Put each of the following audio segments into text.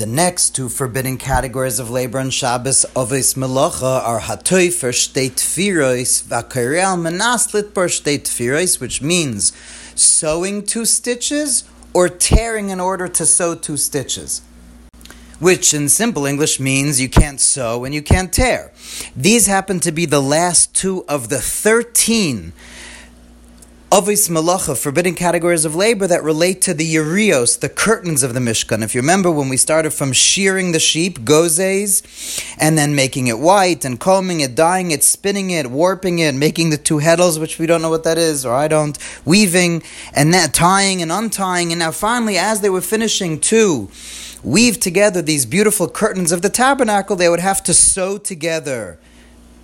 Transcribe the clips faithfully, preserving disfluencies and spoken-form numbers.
The next two forbidden categories of labor on Shabbos, Avos Malacha, are hatofer shtei tefiros v'kairel menas litbar shtei tefiros, which means sewing two stitches or tearing in order to sew two stitches, which in simple English means you can't sew and you can't tear. These happen to be the last two of the thirteen Avos Malacha, forbidden categories of labor that relate to the yorios, the curtains of the mishkan. If you remember when we started from shearing the sheep, gozes, and then making it white and combing it, dyeing it, spinning it, warping it, making the two heddles, which we don't know what that is, or I don't, weaving, and now tying and untying, and now finally as they were finishing to weave together these beautiful curtains of the tabernacle, they would have to sew together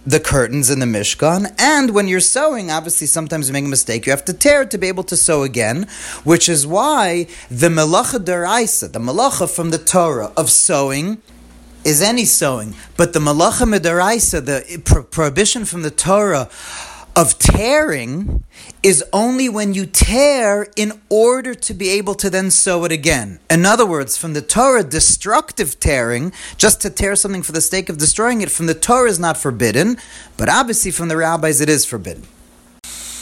the curtains in the Mishkan. And when you're sewing, obviously sometimes you make a mistake, you have to tear it to be able to sew again, which is why the melacha midaraysa, the melacha from the Torah of sewing, is any sewing. But the melacha midaraysa, the pro- prohibition from the Torah of tearing, is only when you tear in order to be able to then sew it again. In other words, from the Torah, destructive tearing, just to tear something for the sake of destroying it, from the Torah is not forbidden, but obviously from the rabbis it is forbidden.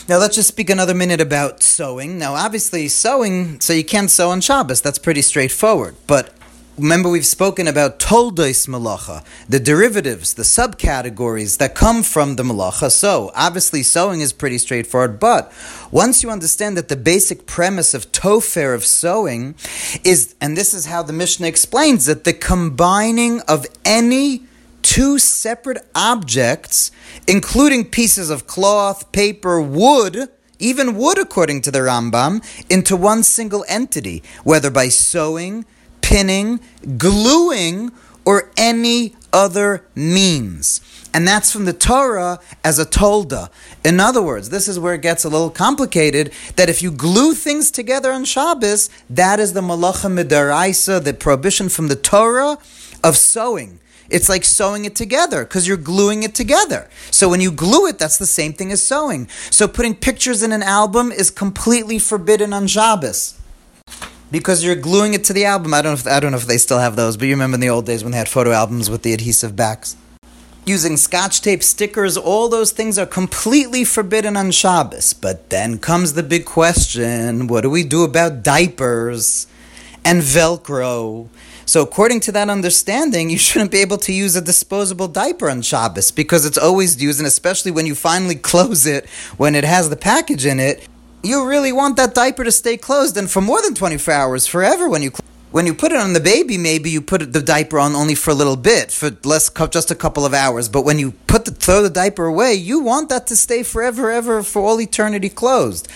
Now let's just speak another minute about sewing. Now obviously sewing, so you can't sew on Shabbos, that's pretty straightforward, but remember, we've spoken about toldei malacha, the derivatives, the subcategories that come from the malacha. So, obviously, sewing is pretty straightforward, but once you understand that the basic premise of tofer, of sewing, is, and this is how the Mishnah explains it, the combining of any two separate objects, including pieces of cloth, paper, wood, even wood according to the Rambam, into one single entity, whether by sewing, pinning, gluing, or any other means. And that's from the Torah as a tolda. In other words, this is where it gets a little complicated, that if you glue things together on Shabbos, that is the melacha midaraisa, the prohibition from the Torah of sewing. It's like sewing it together because you're gluing it together. So when you glue it, that's the same thing as sewing. So putting pictures in an album is completely forbidden on Shabbos, because you're gluing it to the album. I don't know if, I don't know if they still have those, but you remember in the old days when they had photo albums with the adhesive backs. Using scotch tape, stickers, all those things are completely forbidden on Shabbos. But then comes the big question, what do we do about diapers and Velcro? So according to that understanding, you shouldn't be able to use a disposable diaper on Shabbos because it's always used, and especially when you finally close it, when it has the package in it, you really want that diaper to stay closed, and for more than twenty-four hours, forever. When you cl- when you put it on the baby, maybe you put the diaper on only for a little bit, for less, just a couple of hours. But when you put the, throw the diaper away, you want that to stay forever, ever, for all eternity closed.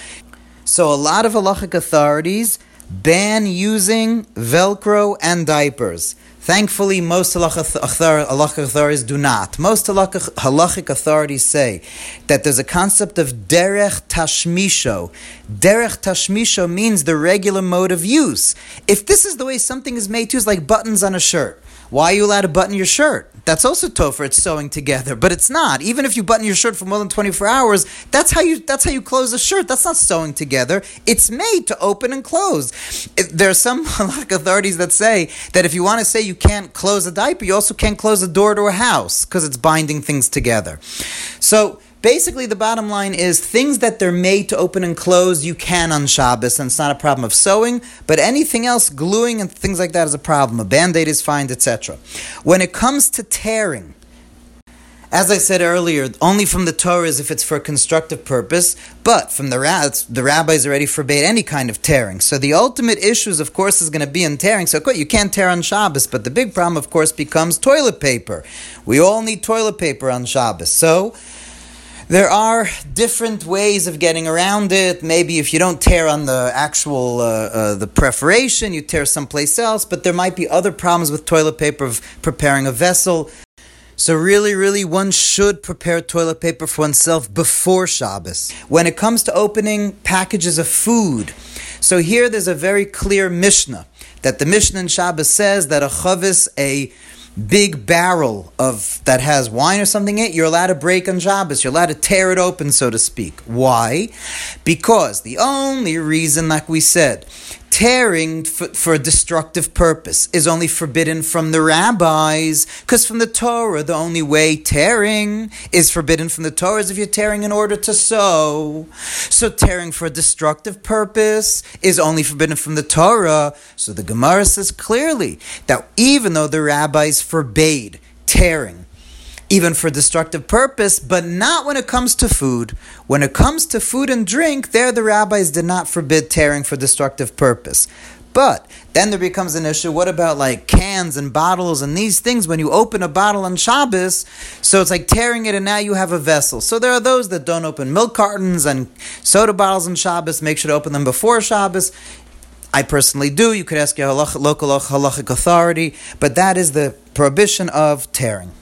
So a lot of halachic authorities ban using Velcro and diapers. Thankfully, most halachic authorities do not. Most halachic authorities say that there's a concept of derech tashmisho. Derech tashmisho means the regular mode of use. If this is the way something is made to, it's like buttons on a shirt. Why are you allowed to button your shirt? That's also tofer, it's sewing together, but it's not. Even if you button your shirt for more than twenty-four hours, that's how you that's how you close a shirt. That's not sewing together. It's made to open and close. There are some halachic authorities that say that if you want to say you can't close a diaper, you also can't close a door to a house because it's binding things together. So basically, the bottom line is things that they're made to open and close, you can on Shabbos, and it's not a problem of sewing, but anything else, gluing and things like that is a problem. A Band-Aid is fine, et cetera. When it comes to tearing, as I said earlier, only from the Torah is if it's for a constructive purpose, but from the rabbis, the rabbis already forbade any kind of tearing. So the ultimate issues, of course, is going to be in tearing. So you can't tear on Shabbos, but the big problem, of course, becomes toilet paper. We all need toilet paper on Shabbos. So there are different ways of getting around it. Maybe if you don't tear on the actual, uh, uh, the perforation, you tear someplace else, but there might be other problems with toilet paper of preparing a vessel. So really, really, one should prepare toilet paper for oneself before Shabbos. When it comes to opening packages of food, so here there's a very clear Mishnah, that the Mishnah in Shabbos says that a chavis, a big barrel of that has wine or something in it, you're allowed to break on Shabbos. You're allowed to tear it open, so to speak. Why? Because the only reason, like we said, tearing for, for a destructive purpose is only forbidden from the rabbis, because from the Torah, the only way tearing is forbidden from the Torah is if you're tearing in order to sow. So tearing for a destructive purpose is only forbidden from the Torah. So the Gemara says clearly that even though the rabbis forbade tearing, even for destructive purpose, but not when it comes to food. When it comes to food and drink, there the rabbis did not forbid tearing for destructive purpose. But then there becomes an issue, what about like cans and bottles and these things when you open a bottle on Shabbos? So it's like tearing it and now you have a vessel. So there are those that don't open milk cartons and soda bottles on Shabbos, make sure to open them before Shabbos. I personally do. You could ask your local halachic authority, but that is the prohibition of tearing.